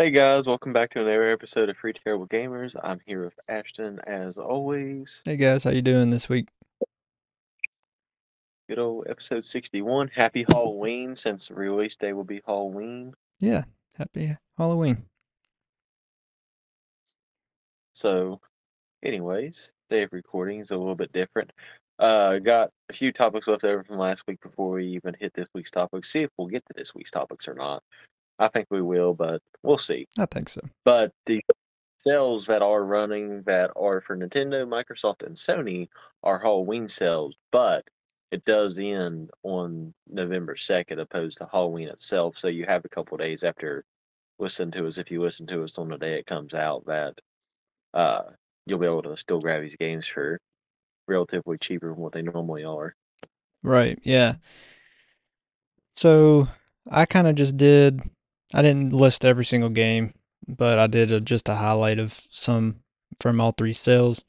Hey guys, welcome back to another episode of Free Terrible Gamers. I'm here with Ashton as always. Hey guys, how you doing this week? Good old episode 61. Happy Halloween, since release day will be Halloween. Yeah, happy Halloween. So, anyways, day of recording is a little bit different. Got a few topics left over from last week before we even hit this week's topics. See if we'll get to this week's topics or not. I think we will, but we'll see. I think so. But the sales that are running that are for Nintendo, Microsoft, and Sony are Halloween sales, but it does end on November 2nd opposed to Halloween itself, so you have a couple of days after listening to us. If you listen to us on the day it comes out, that you'll be able to still grab these games for relatively cheaper than what they normally are. Right, yeah. So I kind of just did... I didn't list every single game, but I did just a highlight of some from all three sales.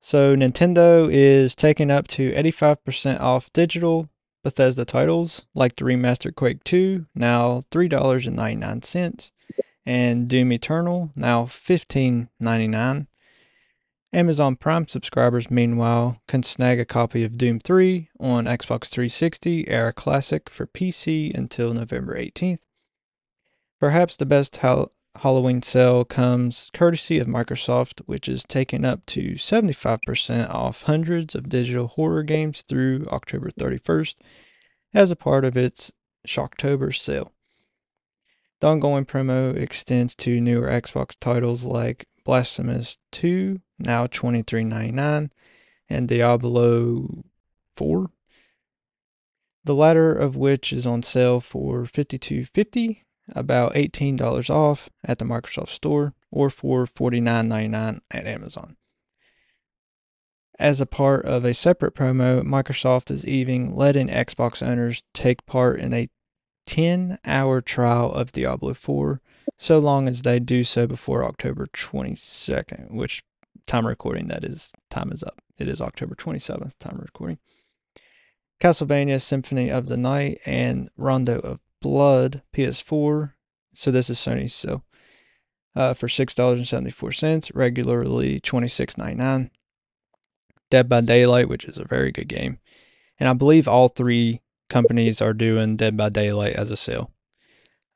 So Nintendo is taking up to 85% off digital Bethesda titles, like the remastered Quake 2, now $3.99, and Doom Eternal, now $15.99. Amazon Prime subscribers, meanwhile, can snag a copy of Doom 3 on Xbox 360 Era Classic for PC until November 18th. Perhaps the best Halloween sale comes courtesy of Microsoft, which is taking up to 75% off hundreds of digital horror games through October 31st as a part of its Shocktober sale. The ongoing promo extends to newer Xbox titles like Blasphemous 2, now $23.99, and Diablo 4, the latter of which is on sale for $52.50. about $18 off at the Microsoft Store, or for $49.99 at Amazon. As a part of a separate promo, Microsoft is even letting Xbox owners take part in a 10-hour trial of Diablo 4, so long as they do so before October 22nd, which time recording, that is, time is up. It is October 27th, time recording. Castlevania Symphony of the Night and Rondo of Blood PS4, so this is Sony's sale, for $6.74, regularly $26.99. Dead by Daylight, which is a very good game, and I believe all three companies are doing Dead by Daylight as a sale.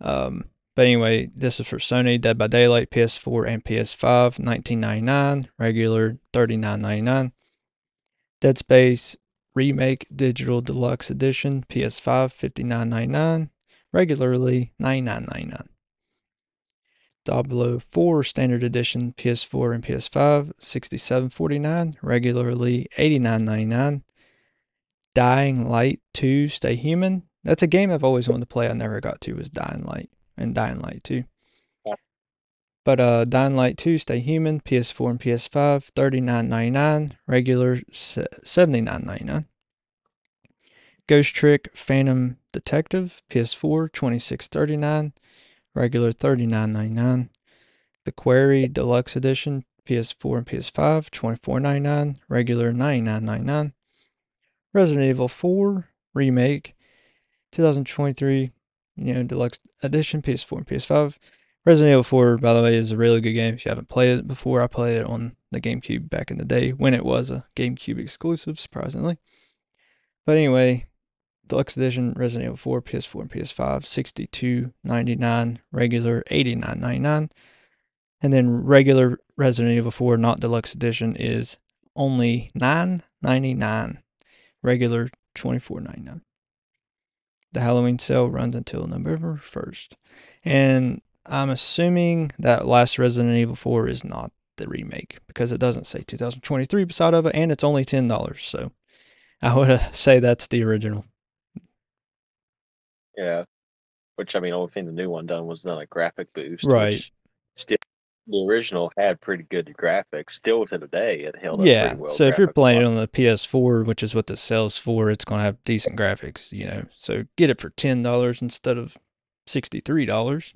But anyway, this is for Sony. Dead by Daylight PS4 and PS5, $19.99, regular $39.99. Dead Space Remake Digital Deluxe Edition PS5, $59.99. regularly $99.99. Diablo 4 Standard Edition PS4 and PS5, $67.49, regularly $89.99. Dying Light 2 Stay Human. That's a game I've always wanted to play. I never got to was Dying Light and Dying Light 2. But Dying Light 2 Stay Human PS4 and PS5, $39.99, regular $79.99. Ghost Trick Phantom Detective PS4, $26.39, regular $39.99. The Quarry Deluxe Edition PS4 and PS5, $24.99, regular $99.99. Resident Evil 4 Remake 2023, Deluxe Edition PS4 and PS5. Resident Evil 4, by the way, is a really good game. If you haven't played it before, I played it on the GameCube back in the day when it was a GameCube exclusive, surprisingly. But anyway, Deluxe Edition Resident Evil 4 PS4 and PS5, $62.99, regular $89.99, and then regular Resident Evil 4, not Deluxe Edition, is only $9.99, regular $24.99. The Halloween sale runs until November 1st, and I'm assuming that last Resident Evil 4 is not the remake because it doesn't say 2023 beside of it, and it's only $10, so I would say that's the original. Yeah, which, I mean, the only thing the new one done was done a graphic boost. Right. Still, the original had pretty good graphics. Still to the day, it held up pretty well. Yeah, so if you're playing it on the PS4, which is what this sells for, it's going to have decent graphics, So get it for $10 instead of $63,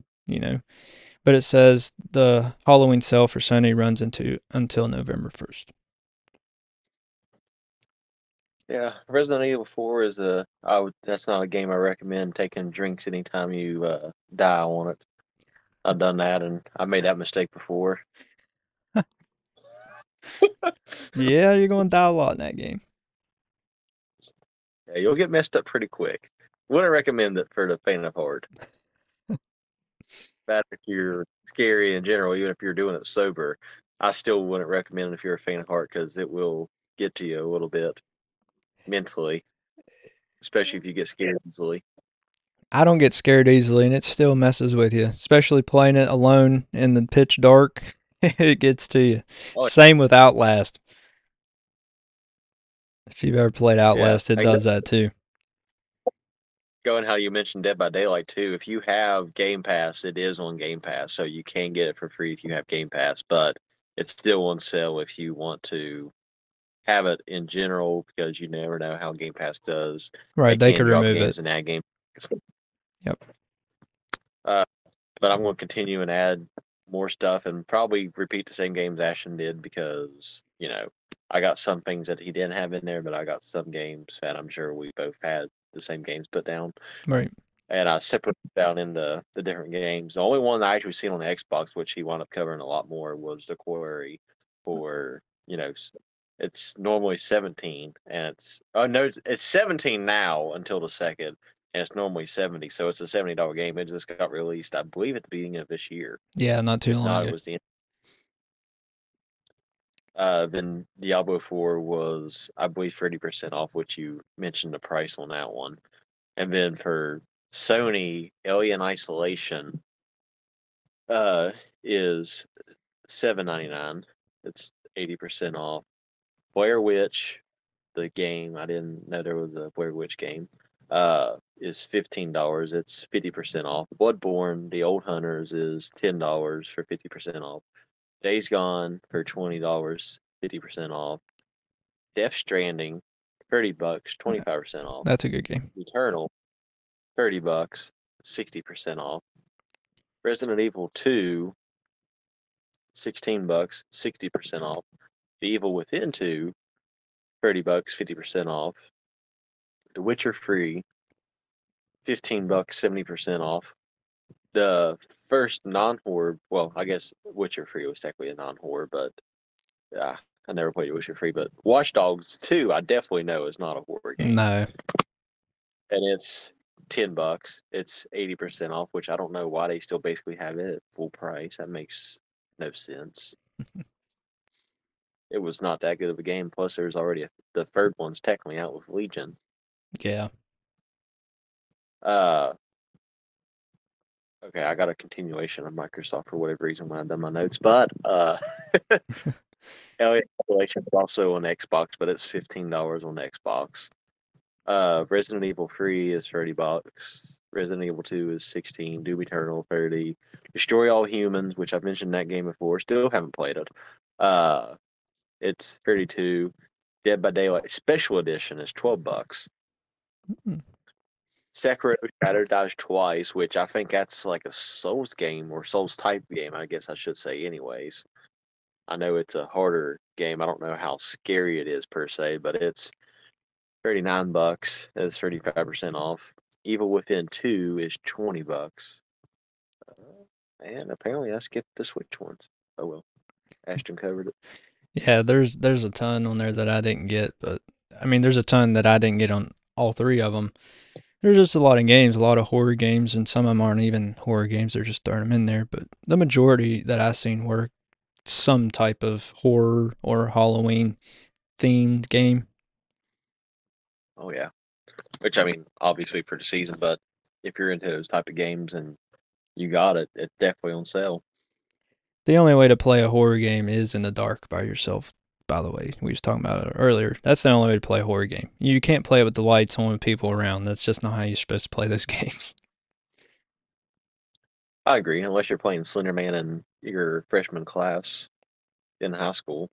But it says the Halloween sale for Sony runs until November 1st. Yeah, Resident Evil 4 is that's not a game I recommend taking drinks anytime you die on it. I've done that, and I've made that mistake before. Yeah, you're going to die a lot in that game. Yeah, you'll get messed up pretty quick. Wouldn't recommend it for the faint of heart. But if you're scary in general, even if you're doing it sober, I still wouldn't recommend it if you're a faint of heart, because it will get to you a little bit mentally, especially if you get scared easily. I don't get scared easily, and it still messes with you, especially playing it alone in the pitch dark. It gets to you. Oh, same with Outlast. If you've ever played Outlast, yeah, it does that too. Going how you mentioned Dead by Daylight too, if you have Game Pass, it is on Game Pass, so you can get it for free if you have Game Pass, but it's still on sale if you want to have it in general, because you never know how Game Pass does. Right, they could remove it. And add game. Yep. But I'm going to continue and add more stuff and probably repeat the same games Ashton did, because, you know, I got some things that he didn't have in there, but I got some games that I'm sure we both had the same games put down. Right. And I separated down into the different games. The only one I actually seen on the Xbox, which he wound up covering a lot more, was The Quarry for, you know, it's normally 17, and it's 17 now until the second, and it's normally 70, so it's a $70 game. It just got released, I believe, at the beginning of this year. Yeah, not too long ago. It was the end. Then Diablo 4 was, I believe, 30% off, which you mentioned the price on that one. And then for Sony, Alien Isolation is $7.99. It's 80% off. Blair Witch, the game, I didn't know there was a Blair Witch game, is $15. It's 50% off. Bloodborne, The Old Hunters, is $10 for 50% off. Days Gone for $20, 50% off. Death Stranding, $30, 25% off. That's a good game. Eternal, $30, 60% off. Resident Evil 2, $16, 60% off. The Evil Within 2, $30, 50% off. The Witcher 3, $15, 70% off. The first non-horror, well, I guess Witcher 3 was technically a non-horror, but I never played Witcher 3, but Watch Dogs 2, I definitely know is not a horror game. No. And it's $10. It's 80% off, which I don't know why they still basically have it at full price. That makes no sense. It was not that good of a game. Plus, there's already the third one's technically out with Legion. Yeah. Okay, I got a continuation of Microsoft for whatever reason when I've done my notes, but Alien Isolation is also on Xbox, but it's $15 on Xbox. Resident Evil 3 is $30. Resident Evil 2 is $16. Doom Eternal, $30. Destroy All Humans, which I've mentioned that game before, still haven't played it. It's $32. Dead by Daylight Special Edition is $12. Mm-hmm. Sekiro Shadow Dies Twice, which I think that's like a Souls game or Souls type game, I guess I should say anyways. I know it's a harder game. I don't know how scary it is per se, but it's $39. It's 35% off. Evil Within 2 is $20. And apparently I skipped the Switch ones. Oh well. Ashton covered it. Yeah, there's a ton on there that I didn't get, but I mean there's a ton that I didn't get on all three of them. There's just a lot of games, a lot of horror games, and some of them aren't even horror games. They're just throwing them in there. But the majority that I've seen were some type of horror or Halloween-themed game. Oh, yeah. Which, I mean, obviously for the season, but if you're into those type of games and you got it, it's definitely on sale. The only way to play a horror game is in the dark by yourself. By the way, we was talking about it earlier. That's the only way to play a horror game. You can't play it with the lights on with people around. That's just not how you're supposed to play those games. I agree, unless you're playing Slender Man in your freshman class in high school.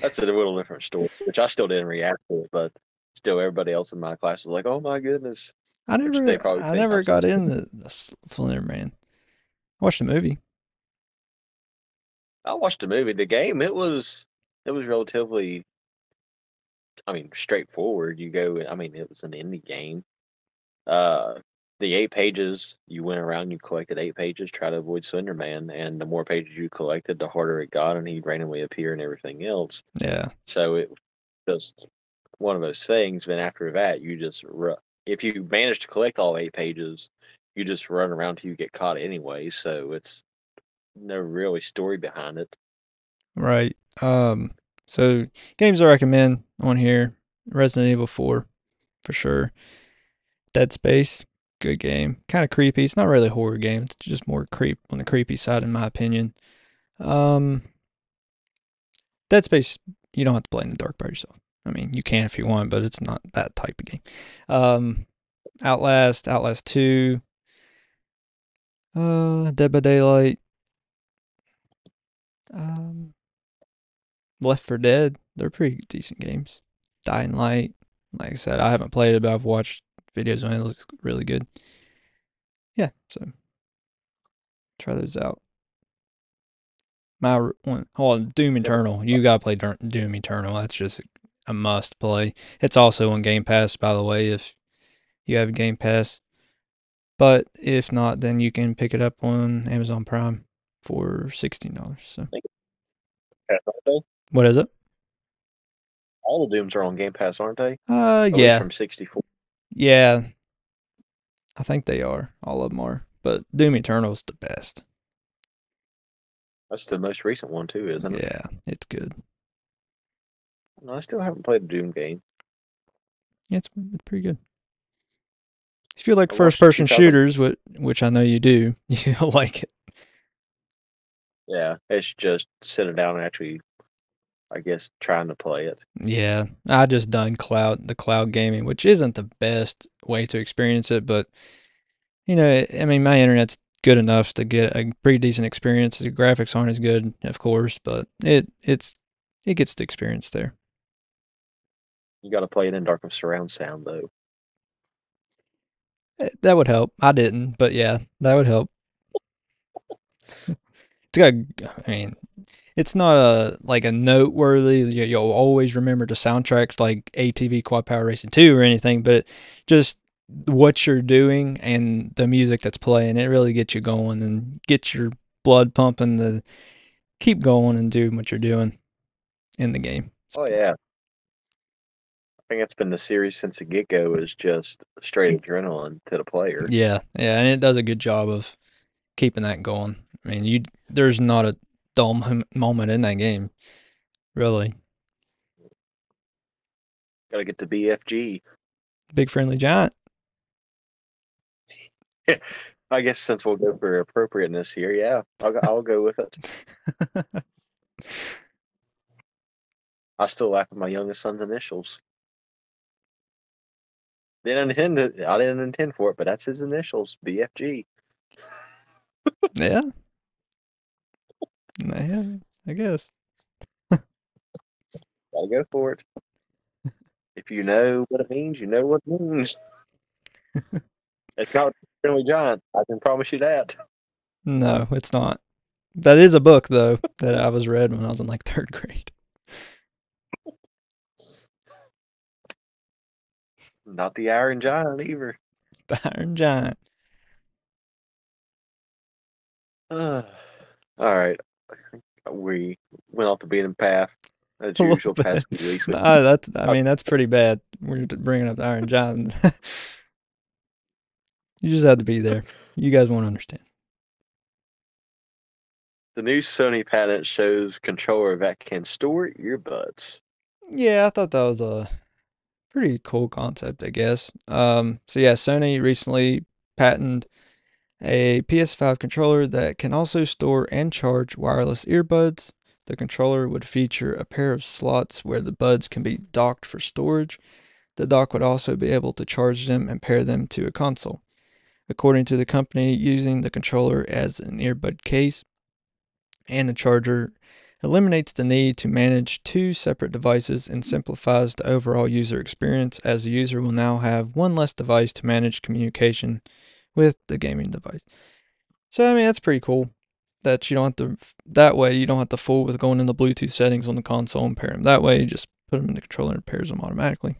That's a little different story, which I still didn't react to, but still everybody else in my class was like, "Oh my goodness!" I never got in the Slender Man. I watched the movie. I watched the movie. The game, it was relatively, I mean, straightforward. You go, I mean, it was an indie game. the 8 pages, you went around, you collected 8 pages, try to avoid Slender Man, and the more pages you collected, the harder it got, and he'd randomly appear and everything else. Yeah. So it just one of those things. Then after that, you just if you manage to collect all 8 pages, you just run around till you get caught anyway. So it's no really story behind it. Right. So games I recommend on here: Resident Evil 4, for sure. Dead Space, good game. Kind of creepy. It's not really a horror game. It's just more creep on the creepy side, in my opinion. Dead Space, you don't have to play in the dark by yourself. I mean, you can if you want, but it's not that type of game. Outlast, Outlast 2, Dead by Daylight, Left 4 Dead. They're pretty decent games. Dying Light, like I said, I haven't played it, but I've watched videos on it. It looks really good. Yeah, so try those out. Doom Eternal. You gotta play Doom Eternal. That's just a must play. It's also on Game Pass, by the way, if you have Game Pass. But if not, then you can pick it up on Amazon Prime for $16. So. What is it? All the Dooms are on Game Pass, aren't they? Yeah. From 64. Yeah, I think they are. All of them are. But Doom Eternal's the best. That's the most recent one, too, isn't it? Yeah, it's good. No, I still haven't played the Doom game. Yeah, it's pretty good. If you like first-person shooters, which I know you do, you'll like it. Yeah, it's just sitting down and actually, I guess, trying to play it. Yeah, I just done cloud gaming, which isn't the best way to experience it, but, you know, I mean, my internet's good enough to get a pretty decent experience. The graphics aren't as good, of course, but it gets the experience there. You got to play it in dark of surround sound, though. That would help. I didn't, but yeah, that would help. It's not a noteworthy, you'll always remember the soundtracks like ATV Quad Power Racing 2 or anything, but just what you're doing and the music that's playing, it really gets you going and gets your blood pumping to keep going and doing what you're doing in the game. Oh, yeah. I think that's been the series since the get-go, is just straight adrenaline to the player. Yeah, and it does a good job of keeping that going. I mean, there's not a dull moment in that game, really. Gotta get the BFG. Big Friendly Giant. I guess since we'll go for appropriateness here, yeah, I'll go with it. I still laugh at my youngest son's initials. I didn't intend for it, but that's his initials, BFG. Yeah. Yeah, I guess. Gotta go for it. If you know what it means, you know what it means. It's not really Giant, I can promise you that. No, it's not. That is a book, though, that I was read when I was in like 3rd grade. Not the Iron Giant either. The Iron Giant. All right. We went off the beaten path as usual. Past release. No, that's pretty bad. We're bringing up the Iron Giant. You just have to be there. You guys won't understand. The new Sony patent shows controller that can store earbuds. Yeah, I thought that was a pretty cool concept, I guess. So yeah, Sony recently patented a PS5 controller that can also store and charge wireless earbuds. The controller would feature a pair of slots where the buds can be docked for storage. The dock would also be able to charge them and pair them to a console. According to the company, using the controller as an earbud case and a charger eliminates the need to manage 2 separate devices and simplifies the overall user experience, as the user will now have one less device to manage communication with the gaming device. So, I mean, that's pretty cool. That way you don't have to fool with going into Bluetooth settings on the console and pair them. That way you just put them in the controller and it pairs them automatically.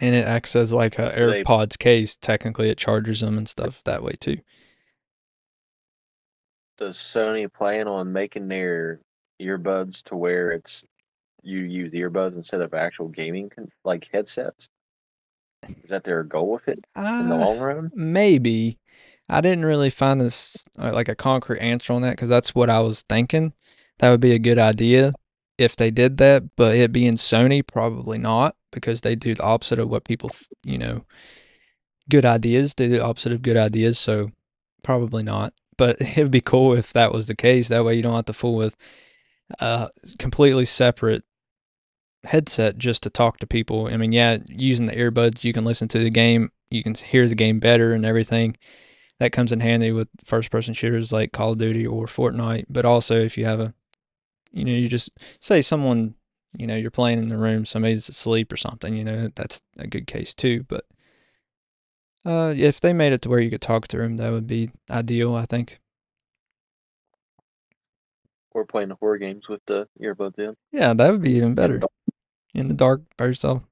And it acts as like a AirPods case. Technically, it charges them and stuff that way too. Does Sony plan on making their earbuds to where it's you use earbuds instead of actual gaming like headsets? Is that their goal with it in the long run? Maybe. I didn't really find this like a concrete answer on that because that's what I was thinking. That would be a good idea if they did that, but it being Sony, probably not, because they do the opposite of what people, you know, good ideas. They do the opposite of good ideas, so probably not. But it'd be cool if that was the case. That way you don't have to fool with completely separate headset just to talk to people. I mean, yeah, using the earbuds, you can listen to the game, you can hear the game better and everything. That comes in handy with first-person shooters like Call of Duty or Fortnite. But also if you have a, you know, you just say someone, you know, you're playing in the room, somebody's asleep or something, you know, that's a good case too. But if they made it to where you could talk to them, that would be ideal, I think. Or playing the horror games with the earbuds in. Yeah, that would be even better. In the dark by yourself.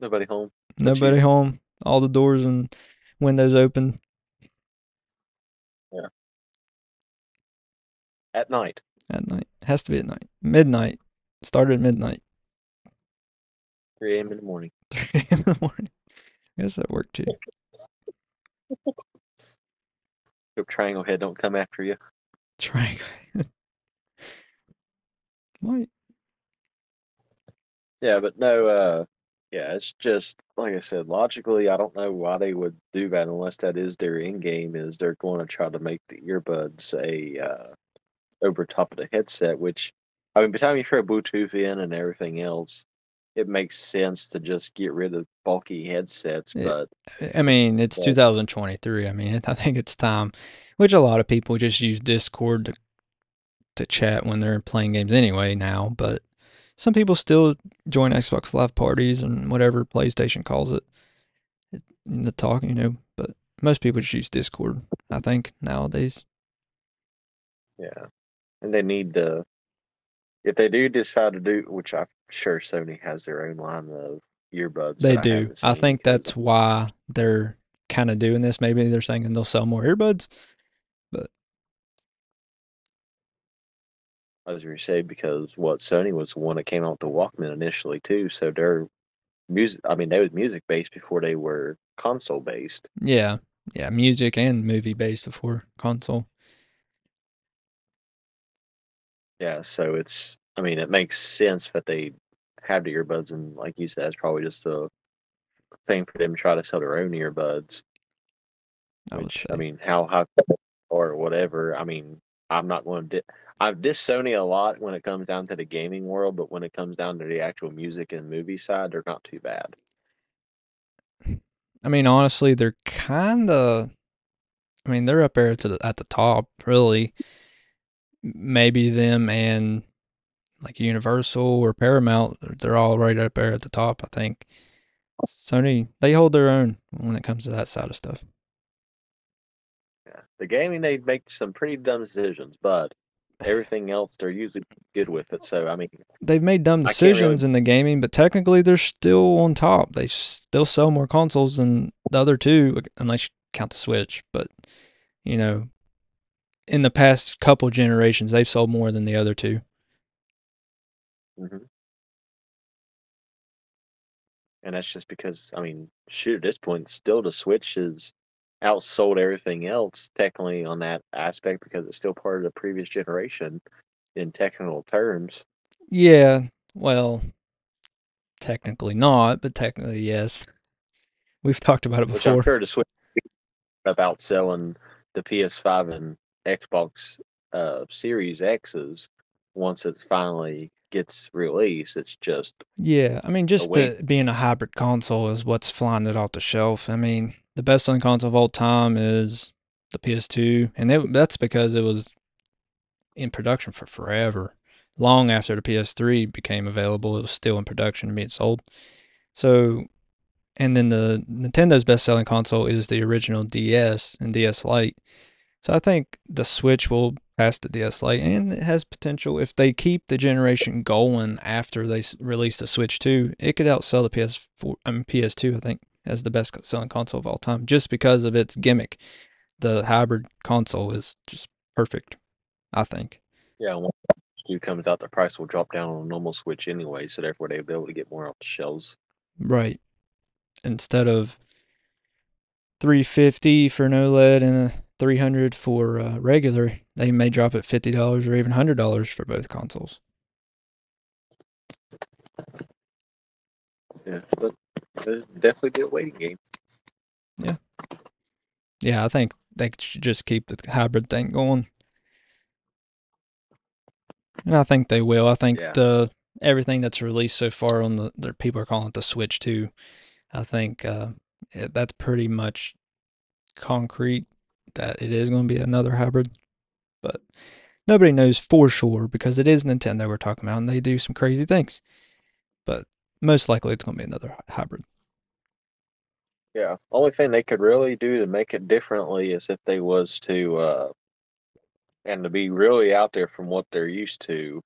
Nobody home. Nobody home. All the doors and windows open. Yeah. At night. At night. It has to be at night. Midnight. Started at midnight. 3 a.m. in the morning. 3 a.m. in the morning. I guess that worked too. Your triangle head don't come after you. Triangle head. Might. Yeah, but no, yeah, it's just, like I said, logically, I don't know why they would do that unless that is their end game, is they're going to try to make the earbuds a over top of the headset, which, I mean, by the time you throw Bluetooth in and everything else, it makes sense to just get rid of bulky headsets. But I mean, it's 2023. I mean, I think it's time, which a lot of people just use Discord to chat when they're playing games anyway now, but some people still join Xbox Live parties and whatever PlayStation calls it in the talk, you know, but most people just use Discord, I think, nowadays. Yeah. And they need to, if they do decide to do, which I'm sure Sony has their own line of earbuds. They do. I think that's why they're kind of doing this. Maybe they're thinking they'll sell more earbuds, but I was going to say, because what, Sony was the one that came out with the Walkman initially too, so their music, I mean, they was music based before they were console based. Yeah, yeah, music and movie based before console. Yeah, so it's, I mean, it makes sense that they have the earbuds, and like you said, it's probably just a thing for them to try to sell their own earbuds. Which, I mean, how high or whatever, I mean, I'm not going to. I've dissed Sony a lot when it comes down to the gaming world, but when it comes down to the actual music and movie side, they're not too bad. I mean, honestly, they're kind of, I mean, they're up there at the top, really. Maybe them and like Universal or Paramount, they're all right up there at the top, I think. Sony, they hold their own when it comes to that side of stuff. Yeah, the gaming, they make some pretty dumb decisions, but everything else, they're usually good with it. So, I mean, they've made dumb decisions in the gaming, but technically they're still on top. They still sell more consoles than the other two, unless you count the Switch. But, you know, in the past couple generations, they've sold more than the other two. Mm-hmm. And that's just because, I mean, shoot, at this point, still the Switch is outsold everything else technically on that aspect because it's still part of the previous generation in technical terms. Yeah, well, technically not, but technically yes. We've talked about it before. Which I'm sure the Switch up outselling the PS5 and Xbox Series X's once it finally gets released. It's just, yeah, I mean, just being a hybrid console is what's flying it off the shelf. I mean, the best selling console of all time is the PS2, and that's because it was in production for forever. Long after the PS3 became available, it was still in production and being sold. So, and then the Nintendo's best selling console is the original DS and DS Lite. So I think the Switch will past the DS Lite, and it has potential. If they keep the generation going after they release the Switch 2, it could outsell the PS4, PS2, I think, as the best selling console of all time, just because of its gimmick. The hybrid console is just perfect, I think. Yeah, when PS2 comes out, the price will drop down on a normal Switch anyway, so therefore they'll be able to get more off the shelves. Right. Instead of $350 for an OLED and a $300 for regular, they may drop it $50 or even $100 for both consoles. Yeah, but it's definitely a good waiting game. Yeah. Yeah, I think they should just keep the hybrid thing going. And I think they will. I think everything that's released so far on the people are calling it the Switch 2. I think that's pretty much concrete that it is going to be another hybrid. But nobody knows for sure because it is Nintendo we're talking about and they do some crazy things. But most likely it's going to be another hybrid. Yeah. Only thing they could really do to make it differently is if they was to, and to be really out there from what they're used to,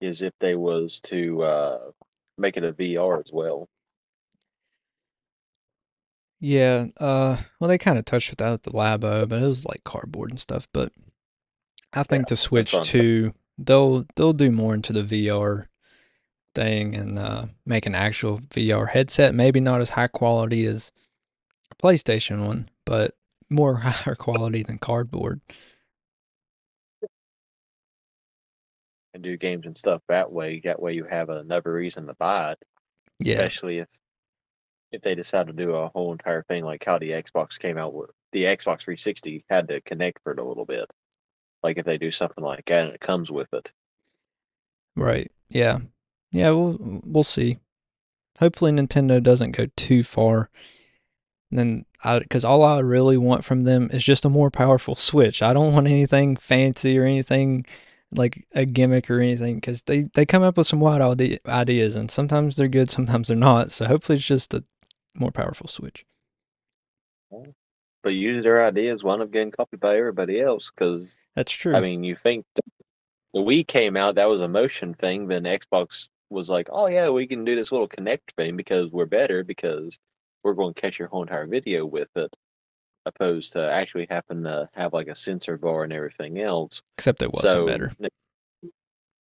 is if they was to make it a VR as well. Yeah, well, they kind of touched with that at the Labo, but it was like cardboard and stuff. But I think to Switch 2, they'll do more into the VR thing and make an actual VR headset. Maybe not as high quality as a PlayStation one, but more higher quality than cardboard. And do games and stuff that way you have another reason to buy it. Yeah. Especially if they decide to do a whole entire thing like how the Xbox came out with the Xbox 360 had to connect for it a little bit. Like if they do something like that and it comes with it. Right. Yeah. Yeah, we'll see. Hopefully Nintendo doesn't go too far. And then because all I really want from them is just a more powerful Switch. I don't want anything fancy or anything like a gimmick or anything, because they come up with some wild ideas and sometimes they're good, sometimes they're not. So hopefully it's just a more powerful Switch. But use their ideas wind up getting copied by everybody else, because that's true. I mean, you think the Wii came out, that was a motion thing, then Xbox was like, oh yeah, we can do this little Kinect thing because we're better, because we're going to catch your whole entire video with it. Opposed to actually having to have like a sensor bar and everything else. Except it wasn't better.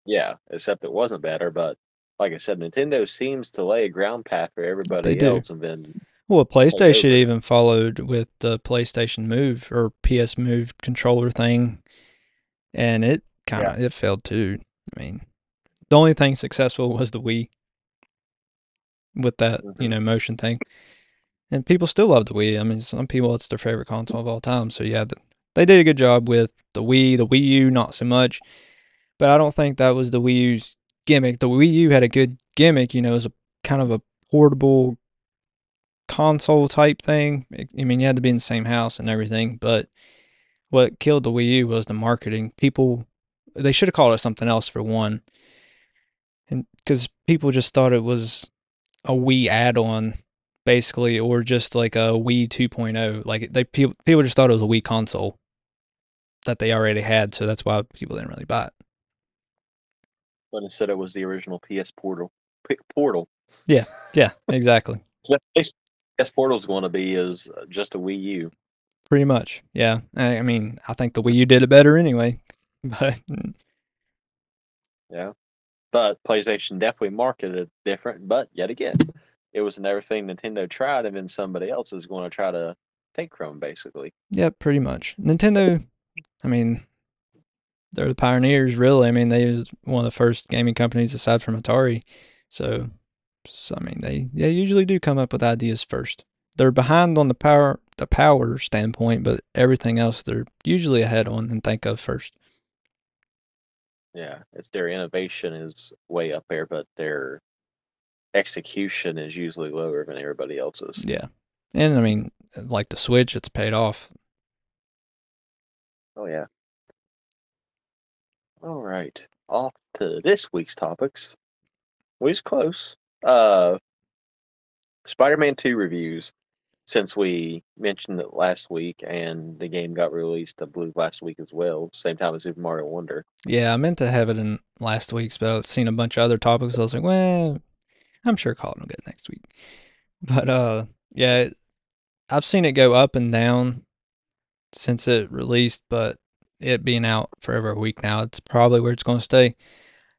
Yeah, except it wasn't better. But like I said, Nintendo seems to lay a ground path for everybody else. And then, well, PlayStation even followed with the PlayStation Move or PS Move controller thing, and it kind of it failed too. I mean, the only thing successful was the Wii with that motion thing. And people still love the Wii. I mean, some people, it's their favorite console of all time. So, yeah, they did a good job with the Wii U, not so much. But I don't think that was the Wii U's gimmick. The Wii U had a good gimmick, it was a kind of a portable console type thing. I mean, you had to be in the same house and everything. But what killed the Wii U was the marketing. People, they should have called it something else for one. And because people just thought it was a Wii add-on. Basically, or just like a Wii 2.0. Like people just thought it was a Wii console that they already had, so that's why people didn't really buy it. But instead, it was the original PS Portal. Yeah, exactly. PS Portal is going to be is just a Wii U. Pretty much, yeah. I mean, I think the Wii U did it better anyway. But yeah, but PlayStation definitely marketed it different. But yet again. It was in everything Nintendo tried, and then somebody else is going to try to take from, basically. Yeah, pretty much. Nintendo, I mean, they're the pioneers, really. I mean, they was one of the first gaming companies aside from Atari. So I mean, they usually do come up with ideas first. They're behind on the power standpoint, but everything else they're usually ahead on and think of first. Yeah, it's their innovation is way up there, but their execution is usually lower than everybody else's. Yeah. And I mean, like the Switch, it's paid off. Oh, yeah. All right. Off to this week's topics. We was close. Spider-Man 2 reviews. since we mentioned it last week, and the game got released, I believe, last week as well, same time as Super Mario Wonder. Yeah, I meant to have it in last week's, but I've seen a bunch of other topics. I was like, well, I'm sure Colin will get it next week. But, yeah, I've seen it go up and down since it released, but it being out for over a week now, it's probably where it's going to stay,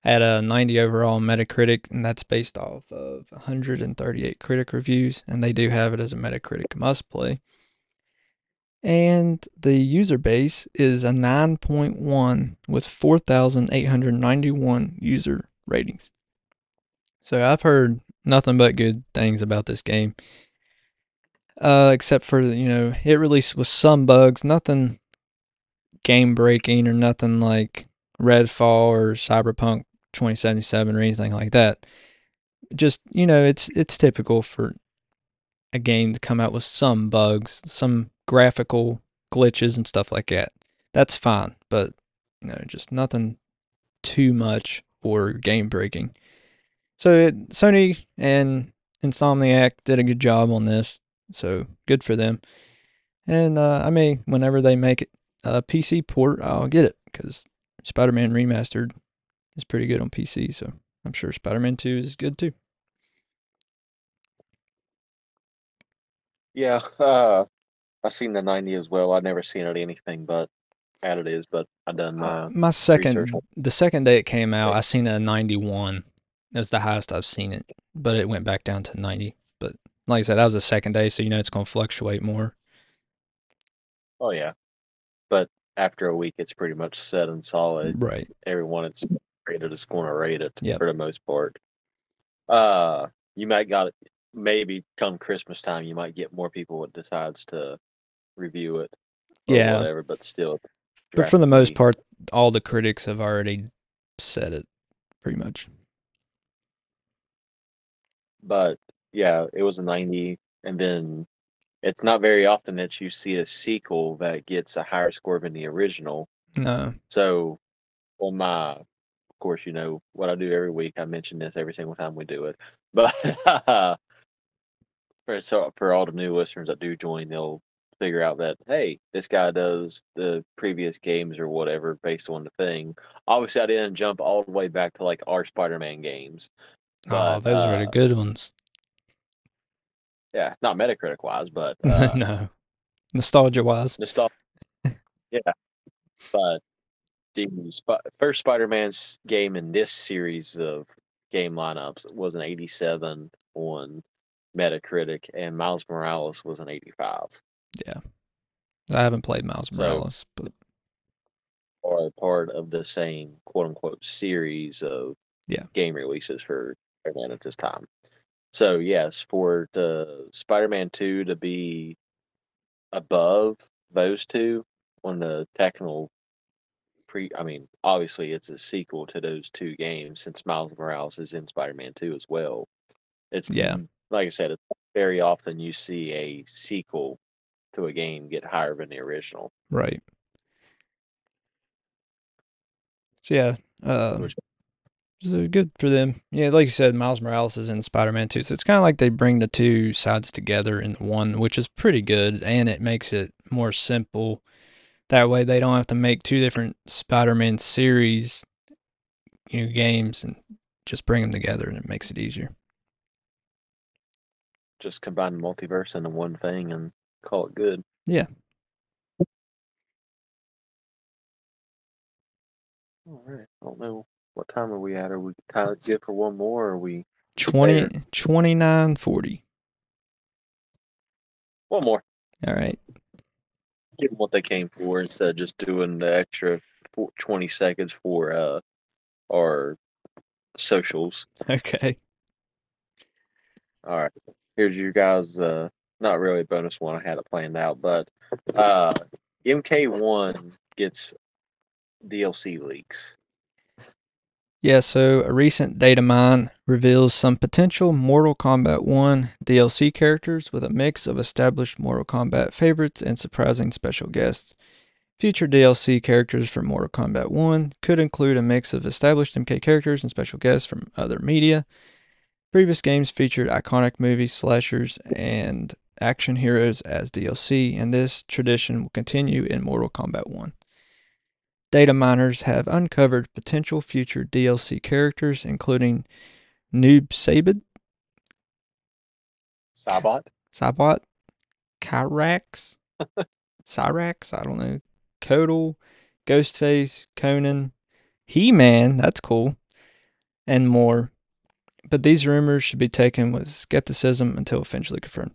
at a 90 overall Metacritic, and that's based off of 138 critic reviews, and they do have it as a Metacritic must play. And the user base is a 9.1 with 4,891 user ratings. So I've heard nothing but good things about this game, except for, you know, it released with some bugs, nothing game breaking or nothing like Redfall or Cyberpunk 2077 or anything like that. Just, you know, it's typical for a game to come out with some bugs, some graphical glitches and stuff like that. That's fine, but, you know, just nothing too much or game breaking. So Sony and Insomniac did a good job on this, so good for them. And I mean, whenever they make it a PC port, I'll get it, because Spider-Man Remastered is pretty good on PC, so I'm sure Spider-Man 2 is good too. Yeah, I've seen the 90 as well. I've never seen it anything but at it is, but I've done my second, the second day it came out, I seen a 91. That was the highest I've seen it, but it went back down to 90. But like I said, that was the second day, so you know it's going to fluctuate more. Oh, yeah. But after a week, it's pretty much set and solid. Right. Everyone that's rated is going to rate it, yep, for the most part. You might got it. Maybe come Christmas time, you might get more people that decides to review it. Or yeah. Whatever, but still. But for the most part, all the critics have already said it, pretty much. But yeah, it was a 90, and then. It's not very often that you see a sequel that gets a higher score than the original. No. So, on my, of course, you know, what I do every week, I mention this every single time we do it. But for all the new listeners that do join, they'll figure out that, hey, this guy does the previous games or whatever based on the thing. Obviously, I didn't jump all the way back to, like, our Spider-Man games. But, oh, those are the good ones. Yeah, not Metacritic-wise, but... no, nostalgia-wise. Yeah. But the first Spider-Man's game in this series of game lineups was an 87 on Metacritic, and Miles Morales was an 85. Yeah. I haven't played Miles Morales, but... Or part of the same, quote-unquote, series of game releases for Spider-Man at this time. So, yes, for the Spider-Man 2 to be above those two on the technical obviously it's a sequel to those two games since Miles Morales is in Spider-Man 2 as well. It's, like I said, it's very often you see a sequel to a game get higher than the original. Right. So, yeah. So good for them. Yeah, like you said, Miles Morales is in Spider-Man 2, so it's kind of like they bring the two sides together in one, which is pretty good, and it makes it more simple. That way they don't have to make two different Spider-Man series, you know, games, and just bring them together, and it makes it easier. Just combine the multiverse into one thing and call it good. Yeah. All right, I don't know. What time are we at? Are we good for one more? Or are we 29:40? One more. All right. Give them what they came for instead of just doing the extra 20 seconds for our socials. Okay. All right. Here's your guys. Not really a bonus one. I had it planned out, but MK1 gets DLC leaks. Yeah, so a recent data mine reveals some potential Mortal Kombat 1 DLC characters with a mix of established Mortal Kombat favorites and surprising special guests. Future DLC characters for Mortal Kombat 1 could include a mix of established MK characters and special guests from other media. Previous games featured iconic movies, slashers, and action heroes as DLC, and this tradition will continue in Mortal Kombat 1. Data miners have uncovered potential future DLC characters, including Noob Saibot, Cyrax, I don't know, Kodal, Ghostface, Conan, He-Man, that's cool, and more. But these rumors should be taken with skepticism until officially confirmed.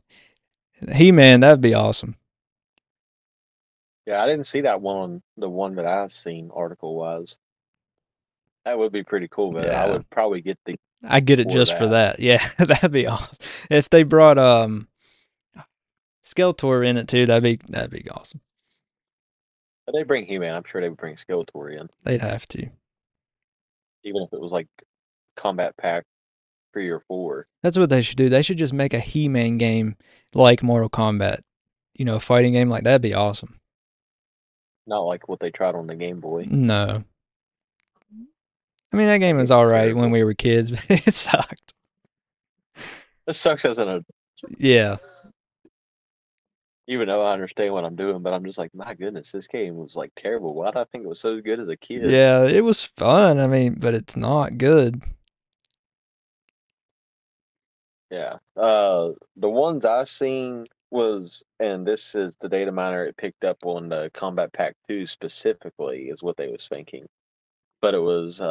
He-Man, that'd be awesome. Yeah, I didn't see that one, the one that I've seen article-wise. That would be pretty cool, but yeah. I would probably get the... I get it just for that. Yeah, that'd be awesome. If they brought Skeletor in it too, that'd be awesome. But they bring He-Man, I'm sure they would bring Skeletor in. They'd have to. Even if it was like Combat Pack 3 or 4. That's what they should do. They should just make a He-Man game like Mortal Kombat. You know, a fighting game like that'd be awesome. Not like what they tried on the Game Boy. No. I mean, that game was alright when we were kids, but it sucked. It sucks as an adult. Yeah. Even though I understand what I'm doing, but I'm just like, my goodness, this game was like terrible. Why did I think it was so good as a kid? Yeah, it was fun. I mean, but it's not good. Yeah. The ones I seen was, and this is the data miner it picked up on the Combat Pack 2 specifically, is what they was thinking. But it was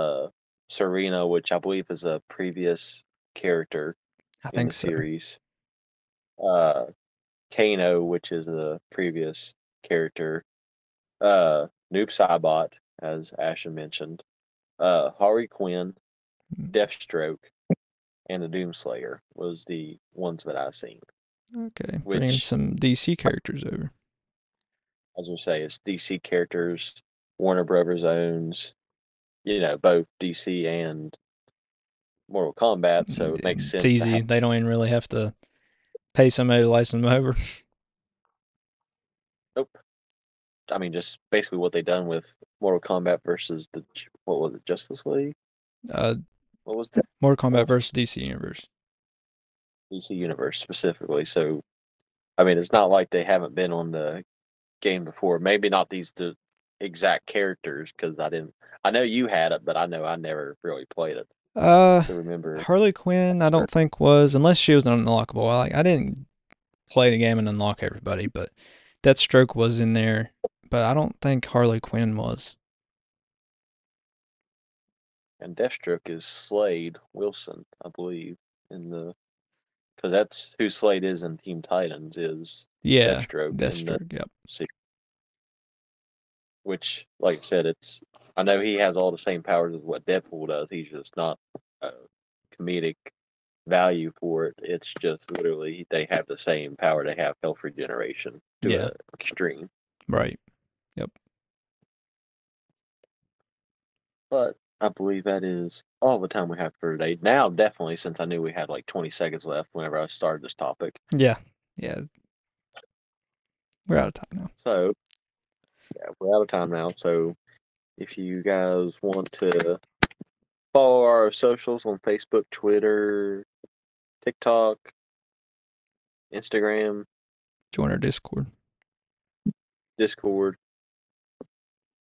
Serena, which I believe is a previous character in the series. Kano, which is a previous character. Noob Saibot, as Ashton mentioned. Harley Quinn, Deathstroke, and the Doomslayer was the ones that I seen. Okay, bringing some DC characters over. As I was gonna say, it's DC characters, Warner Brothers owns... You know, both DC and Mortal Kombat, so it makes sense. It's easy. They don't even really have to pay somebody to license them over. Nope. I mean, just basically what they done with Mortal Kombat versus the, what was it, Justice League? What was that? Mortal Kombat versus DC Universe. DC Universe specifically. So, I mean, it's not like they haven't been on the game before. Maybe not these two exact characters, because I know you had it, but I know I never really played it. To remember Harley Quinn, I don't think was, unless she was an unlockable. I didn't play the game and unlock everybody, but Deathstroke was in there, but I don't think Harley Quinn was. And Deathstroke is Slade Wilson, I believe, in the, because that's who Slade is in Team Titans, is Deathstroke. Yep. Which, like I said, I know he has all the same powers as what Deadpool does. He's just not a comedic value for it. It's just literally they have the same power. They have health regeneration to an extreme. Right. Yep. But I believe that is all the time we have for today. Now, definitely, since I knew we had like 20 seconds left whenever I started this topic. Yeah. Yeah. We're out of time now. So... Yeah, we're out of time now, so if you guys want to follow our socials on Facebook, Twitter, TikTok, Instagram. Join our Discord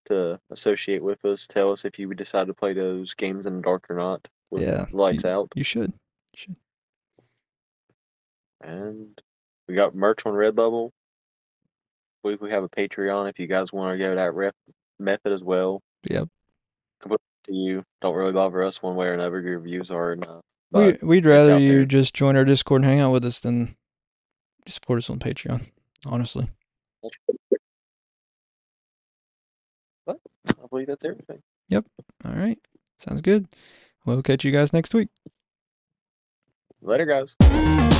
to associate with us. Tell us if you decide to play those games in the dark or not with lights out. You should. And we got merch on Redbubble. I believe we have a Patreon if you guys want to go that method as well. Yep. Completely to you. Don't really bother us one way or another. Your views are enough. We'd rather you just join our Discord and hang out with us than support us on Patreon, honestly. But I believe that's everything. Yep. All right. Sounds good. We'll catch you guys next week. Later, guys.